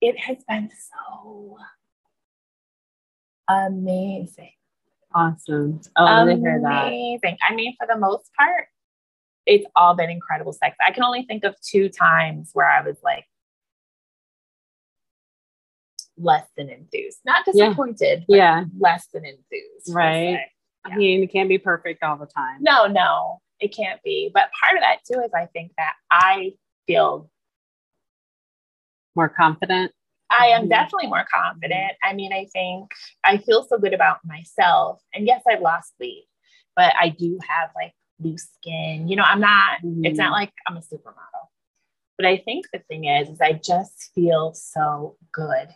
it has been so amazing. Awesome. Oh, I didn't hear that. Amazing. I mean, for the most part, it's all been incredible sex. I can only think of 2 times where I was like less than enthused, not disappointed, but less than enthused. Right. I mean, it can't be perfect all the time. No, it can't be. But part of that too is I think that I feel more confident. I am definitely more confident. I mean, I think I feel so good about myself. And yes, I've lost weight, but I do have like loose skin. You know, I'm not, it's not like I'm a supermodel. But I think the thing is I just feel so good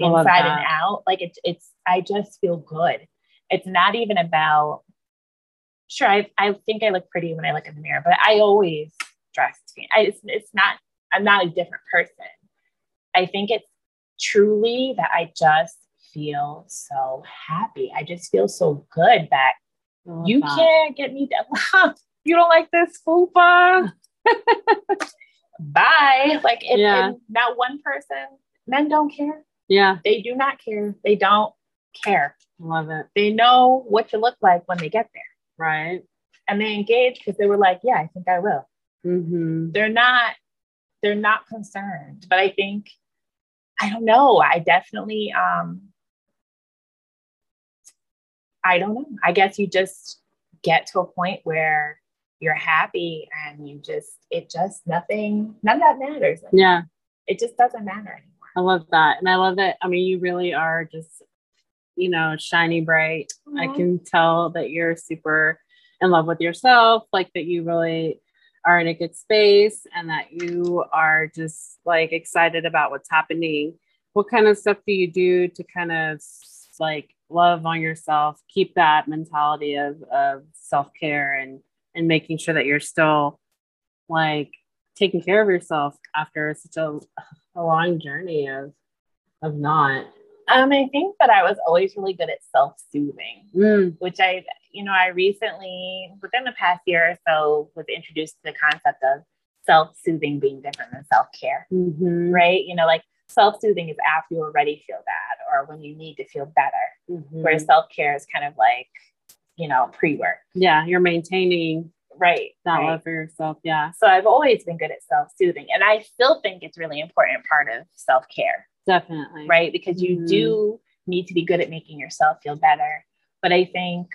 inside and out. Like it's, I just feel good. It's not even about, sure, I think I look pretty when I look in the mirror, but I always dressed. It's not, I'm not a different person. I think it's truly that I just feel so happy. I just feel so good that you can't get me down. You don't like this fupa? Bye. Like if not one person, men don't care. Yeah. They do not care. They don't care. Love it. They know what you look like when they get there. Right. And they engage because they were like, yeah, I think I will. Mm-hmm. They're not concerned, but I think, I don't know. I definitely, I don't know. I guess you just get to a point where you're happy and you just, it just none of that matters. Like, yeah. It just doesn't matter anymore. I love that. And I love that. I mean, you really are just, you know, shiny bright. Mm-hmm. I can tell that you're super in love with yourself, like that you really are in a good space and that you are just like excited about what's happening. What kind of stuff do you do to kind of like love on yourself, keep that mentality of self-care and making sure that you're still like taking care of yourself after such a long journey of not? I think that I was always really good at self-soothing, which I recently, within the past year or so, was introduced to the concept of self-soothing being different than self-care, right? You know, like self-soothing is after you already feel bad or when you need to feel better, whereas self-care is kind of like, you know, pre-work. Yeah, you're maintaining that love for yourself. Yeah. So I've always been good at self-soothing, and I still think it's really important part of self-care. Definitely. Right. Because you do need to be good at making yourself feel better. But I think,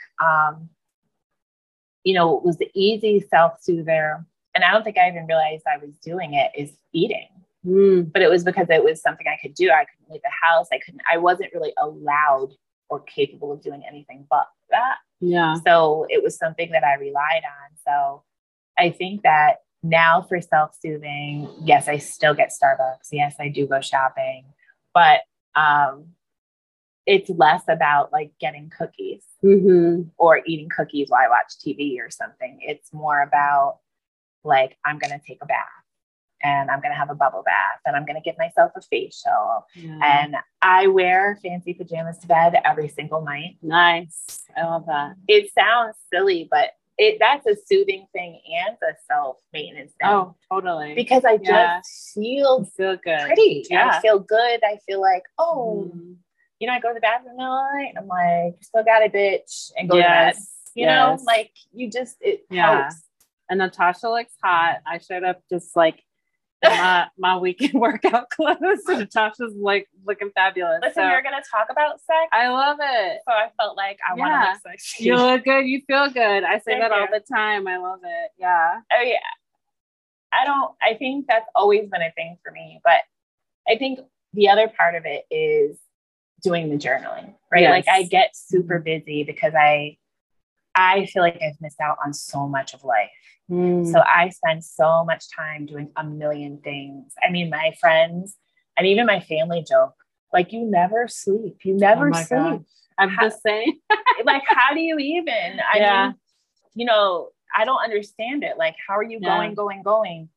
you know, it was the easy self-soother. And I don't think I even realized I was doing it is eating, but it was because it was something I could do. I couldn't leave the house. I wasn't really allowed or capable of doing anything but that. Yeah. So it was something that I relied on. So I think that now for self-soothing, yes, I still get Starbucks. Yes, I do go shopping, but it's less about like getting cookies or eating cookies while I watch TV or something. It's more about like, I'm going to take a bath and I'm going to have a bubble bath and I'm going to give myself a facial. Yeah. And I wear fancy pajamas to bed every single night. Nice. I love that. It sounds silly, but that's a soothing thing and a self-maintenance thing. Oh, totally. Because I just feel good. Pretty. Yeah. I feel good. I feel like, you know, I go to the bathroom all night and I'm like, you still got it, bitch. And go to bed. You know, like you just, it helps. And Natasha looks hot. I showed up just like in my weekend workout clothes. And Natasha's like looking fabulous. Listen, we're going to talk about sex. I love it. So I felt like I want to look sexy. You look good. You feel good. I say that all the time. I love it. Yeah. Oh yeah. I think that's always been a thing for me, but I think the other part of it is doing the journaling, right? Yes. Like I get super busy because I feel like I've missed out on so much of life. So I spend so much time doing a million things. I mean, my friends and even my family joke, like, you never sleep. You never sleep. God. I'm the same. Like, how do you even? I mean, you know, I don't understand it. Like, how are you going?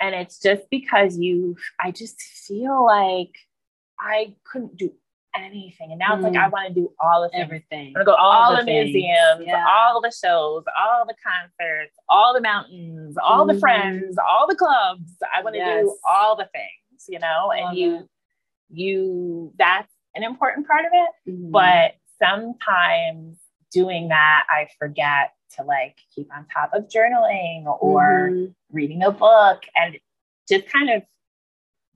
And it's just because I just feel like I couldn't do anything. And now it's like, I want to do all of everything. I want to go all the museums, all the shows, all the concerts, all the mountains, all the friends, all the clubs. I want to do all the things, you know, and you, that's an important part of it. Mm-hmm. But sometimes doing that, I forget to like keep on top of journaling or reading a book and just kind of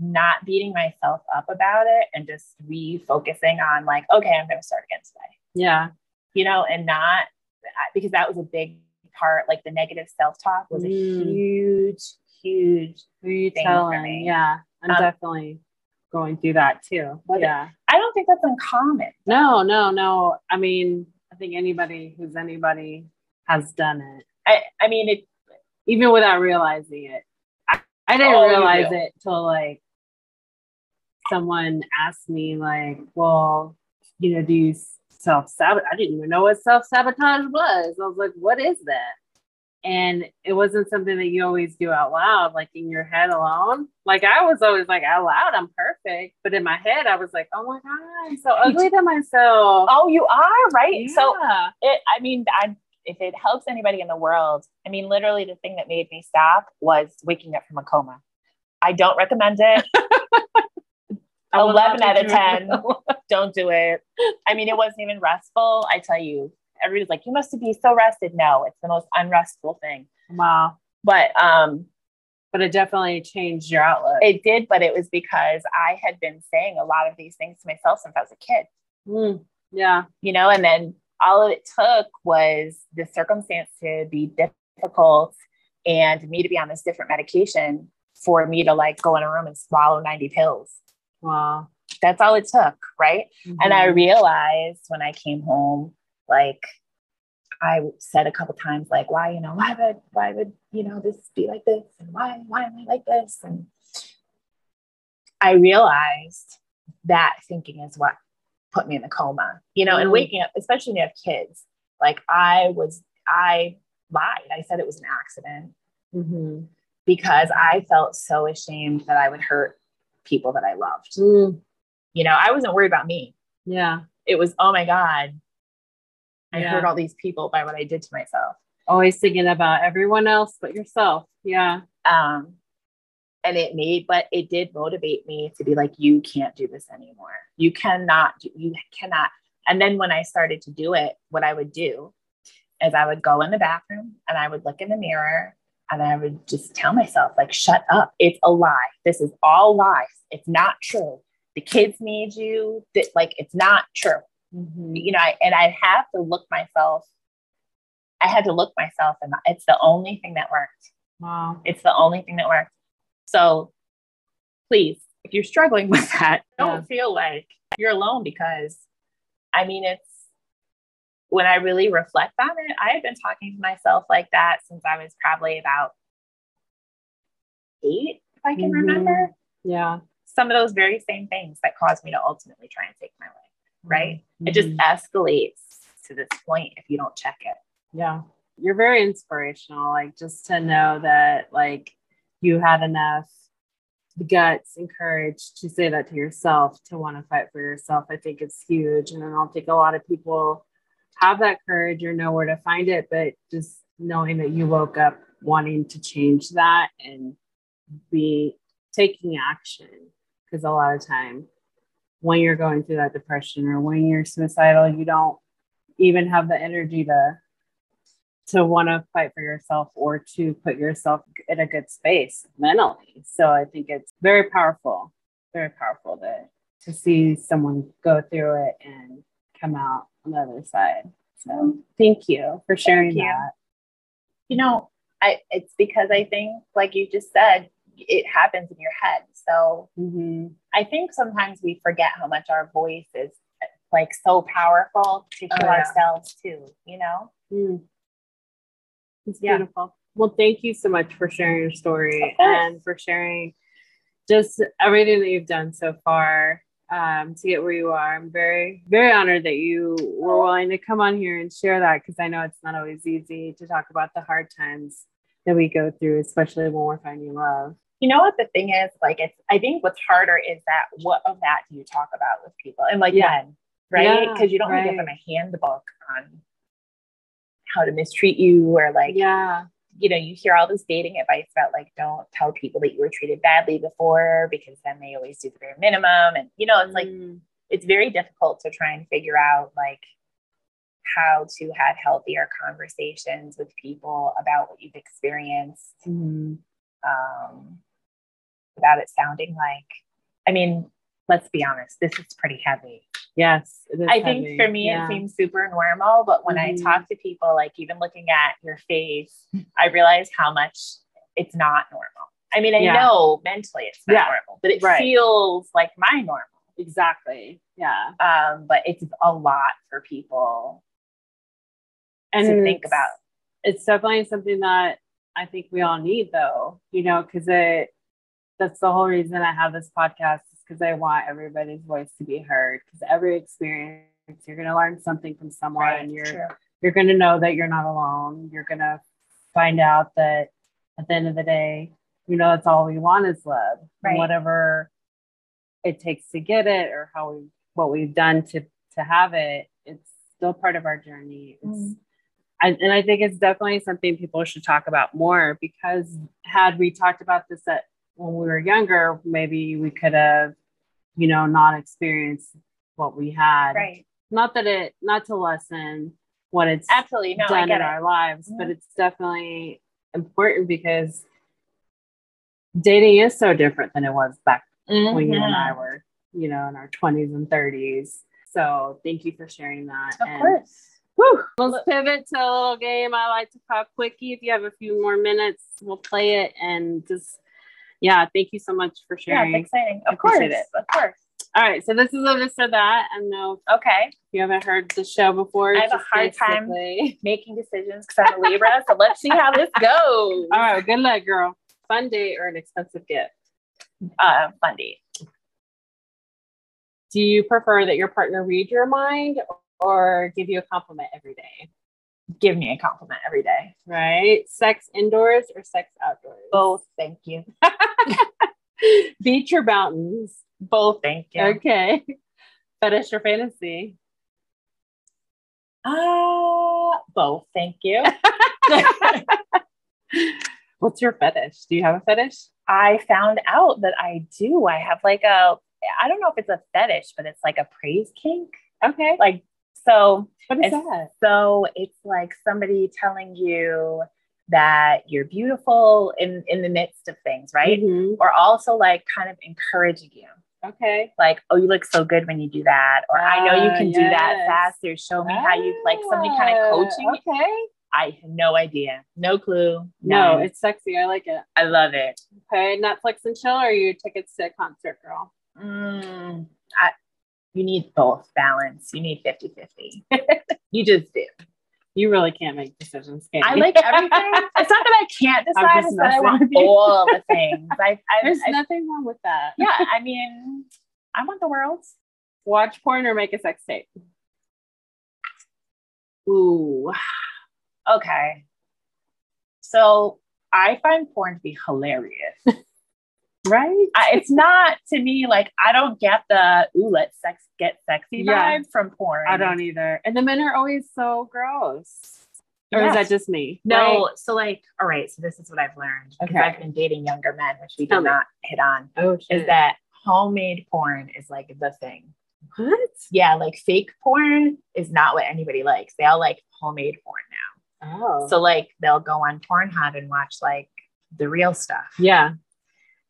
not beating myself up about it and just refocusing on like, okay, I'm going to start again today. Yeah. You know, and not because that was a big part, like the negative self-talk was a huge thing for me. Yeah. I'm definitely going through that too. But I don't think that's uncommon. No. I mean, I think anybody has done it. I mean, it, even without realizing it, I didn't realize it till like someone asked me like, well, you know, do you self-sabotage? I didn't even know what self-sabotage was. I was like, what is that? And it wasn't something that you always do out loud, like in your head alone. Like I was always like out loud, I'm perfect. But in my head, I was like, oh my God, I'm so ugly to myself. Oh, you are, right? Yeah. So if it helps anybody in the world, I mean, literally the thing that made me stop was waking up from a coma. I don't recommend it. 11 out of 10. Don't do it. I mean, it wasn't even restful. I tell you, everybody's like, you must be so rested. No, it's the most unrestful thing. Wow. But it definitely changed your outlook. It did. But it was because I had been saying a lot of these things to myself since I was a kid. Yeah. You know, and then all it took was the circumstance to be difficult and me to be on this different medication for me to like go in a room and swallow 90 pills. Wow. That's all it took. Right. Mm-hmm. And I realized when I came home, like I said a couple times, like, why would, you know, this be like this? And why am I like this? And I realized that thinking is what put me in the coma, you know, and waking up, especially when you have kids, like I lied. I said it was an accident because I felt so ashamed that I would hurt people that I loved. You know, I wasn't worried about me. Yeah. It was, oh my God, I hurt all these people by what I did to myself. Always thinking about everyone else but yourself. Yeah. And it did motivate me to be like, you can't do this anymore. You cannot. And then when I started to do it, what I would do is I would go in the bathroom and I would look in the mirror and I would just tell myself like, shut up. It's a lie. This is all lies. It's not true. The kids need you. Like, it's not true. Mm-hmm. You know, I had to look myself and it's the only thing that worked. Wow. It's the only thing that worked. So please, if you're struggling with that, don't feel like you're alone, because I mean, it's when I really reflect on it, I have been talking to myself like that since I was probably about 8, if I can remember. Yeah. Some of those very same things that caused me to ultimately try and take my life. Right. Mm-hmm. It just escalates to this point if you don't check it. Yeah. You're very inspirational. Like, just to know that like you had enough guts and courage to say that to yourself, to want to fight for yourself. I think it's huge. And I don't think a lot of people have that courage or know where to find it, but just knowing that you woke up wanting to change that and be taking action. Because a lot of time when you're going through that depression or when you're suicidal, you don't even have the energy to want to fight for yourself or to put yourself in a good space mentally. So I think it's very powerful to see someone go through it and come out on the other side. So thank you for sharing that. You know, it's because I think, like you just said, it happens in your head. So I think sometimes we forget how much our voice is like so powerful to heal ourselves too, you know? Mm. It's beautiful. Well, thank you so much for sharing your story and for sharing just everything that you've done so far to get where you are. I'm very, very honored that you were willing to come on here and share that, because I know it's not always easy to talk about the hard times that we go through, especially when we're finding love. You know what the thing is? Like, it's, I think what's harder is that what of that do you talk about with people? And like, when, right? Because you don't want to give them a handbook on how to mistreat you, or like, you know, you hear all this dating advice about like, don't tell people that you were treated badly before, because then they always do the bare minimum. And, you know, it's like, it's very difficult to try and figure out like how to have healthier conversations with people about what you've experienced. Mm-hmm. Without it sounding like, I mean, let's be honest, this is pretty heavy. Yes. It is think for me, it seems super normal, but when I talk to people, like even looking at your face, I realize how much it's not normal. I mean, I know mentally it's not normal, but it feels like my normal. Exactly. Yeah. But it's a lot for people and to think about. It's definitely something that I think we all need, though, you know, because that's the whole reason I have this podcast, is because I want everybody's voice to be heard, because every experience, you're going to learn something from someone, and you're going to know that you're not alone. You're going to find out that at the end of the day, you know, that's all we want is love, and whatever it takes to get it, or how we, what we've done to have it. It's still part of our journey. It's, and I think it's definitely something people should talk about more, because had we talked about this at, when we were younger, maybe we could have, you know, not experienced what we had. Right. Not that it, not to lessen what it's done in our lives, but it's definitely important, because dating is so different than it was back when you and I were, you know, in our 20s and 30s. So thank you for sharing that. Of course. Woo. Let's pivot to a little game I like to pop quickie. If you have a few more minutes, we'll play it. And just, thank you so much for sharing. Yeah, it's exciting. Of course. All right. So this is a this or that. I know. Okay. If you haven't heard the show before, I have a hard time making decisions because I'm a Libra. So let's see how this goes. All right. Good luck, girl. Fun date or an expensive gift? Fun date. Do you prefer that your partner read your mind, or give you a compliment every day? Give me a compliment every day. Right. Sex indoors or sex outdoors? Both. Thank you. Beach or mountains? Both. Thank you. Okay. Fetish or fantasy? Both. Thank you. What's your fetish? Do you have a fetish? I found out that I do. I have like a, I don't know if it's a fetish, but it's like a praise kink. Okay. Like, so what is that? So it's like somebody telling you that you're beautiful in the midst of things, right? Mm-hmm. Or also like kind of encouraging you. Okay. Like, oh, you look so good when you do that. Or I know you can do that faster. Show me how you, like somebody kind of coaching. Okay. I have no idea. No clue. No, it's sexy. I like it. I love it. Okay. Netflix and chill, or are you tickets to a concert, girl? You need both balance. You need 50-50. You just do. You really can't make decisions. I like everything. It's not that I can't decide, it's that I want all the things. There's nothing wrong with that. Yeah. I mean, I want the world. Watch porn or make a sex tape? Ooh. Okay. So I find porn to be hilarious. Right? It's not to me, like, I don't get the, ooh, let's sex get sexy vibe from porn. I don't either. And the men are always so gross. Or is that just me? No. Right? So like, all right. So this is what I've learned. Okay. I've been dating younger men, which we did not hit on. Oh, shit. Is that homemade porn is like the thing. What? Yeah. Like fake porn is not what anybody likes. They all like homemade porn now. Oh. So like they'll go on Pornhub and watch like the real stuff. Yeah.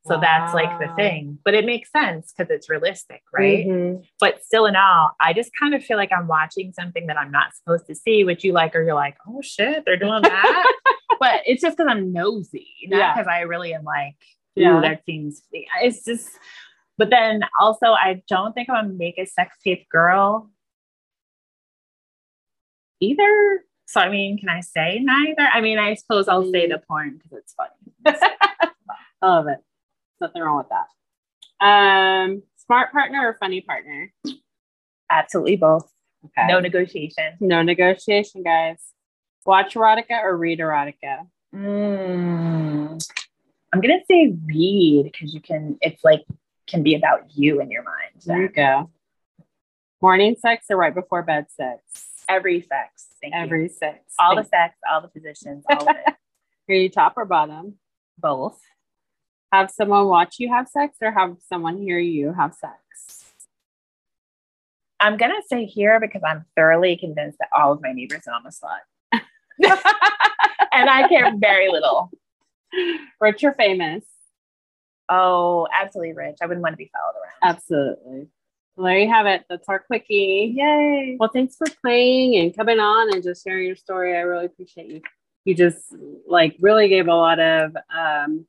So that's like the thing, but it makes sense because it's realistic, right? Mm-hmm. But still in all, I just kind of feel like I'm watching something that I'm not supposed to see, which you like, or you're like, oh shit, they're doing that. But it's just because I'm nosy, not because I really am like, that seems, it's just, but then also I don't think I'm a make a sex tape girl. either. So, I mean, can I say neither? I mean, I suppose I'll say the porn because it's funny. I love it. Nothing wrong with that. Smart partner or funny partner? Absolutely both. Okay. No negotiation. No negotiation, guys. Watch erotica or read erotica? I'm going to say read because you can, it's like, can be about you and your mind. So. There you go. Morning sex or right before bed sex? Every sex. Every sex. All the sex, all the positions, all of it. Are you top or bottom? Both. Have someone watch you have sex or have someone hear you have sex? I'm going to say here because I'm thoroughly convinced that all of my neighbors are on the slut. And I care very little. Rich or famous? Oh, absolutely rich. I wouldn't want to be followed around. Absolutely. Well, there you have it. That's our quickie. Yay. Well, thanks for playing and coming on and just sharing your story. I really appreciate you. You just like really gave a lot of, it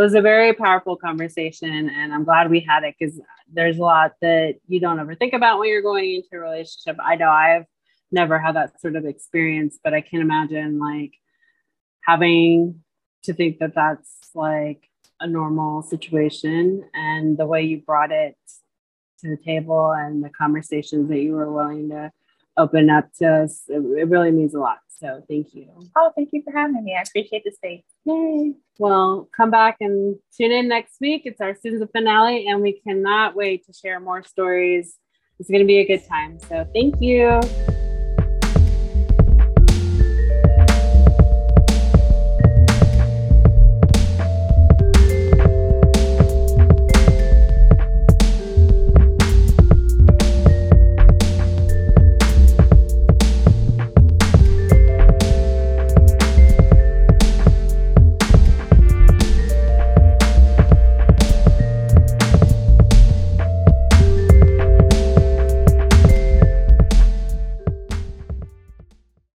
was a very powerful conversation and I'm glad we had it because there's a lot that you don't ever think about when you're going into a relationship. I know I've never had that sort of experience, but I can't imagine like having to think that that's like a normal situation, and the way you brought it to the table and the conversations that you were willing to open up to us, it really means a lot. So thank you. Oh, thank you for having me. I appreciate the space. Yay. Well, come back and tune in next week. It's our season finale and we cannot wait to share more stories. It's going to be a good time. So thank you.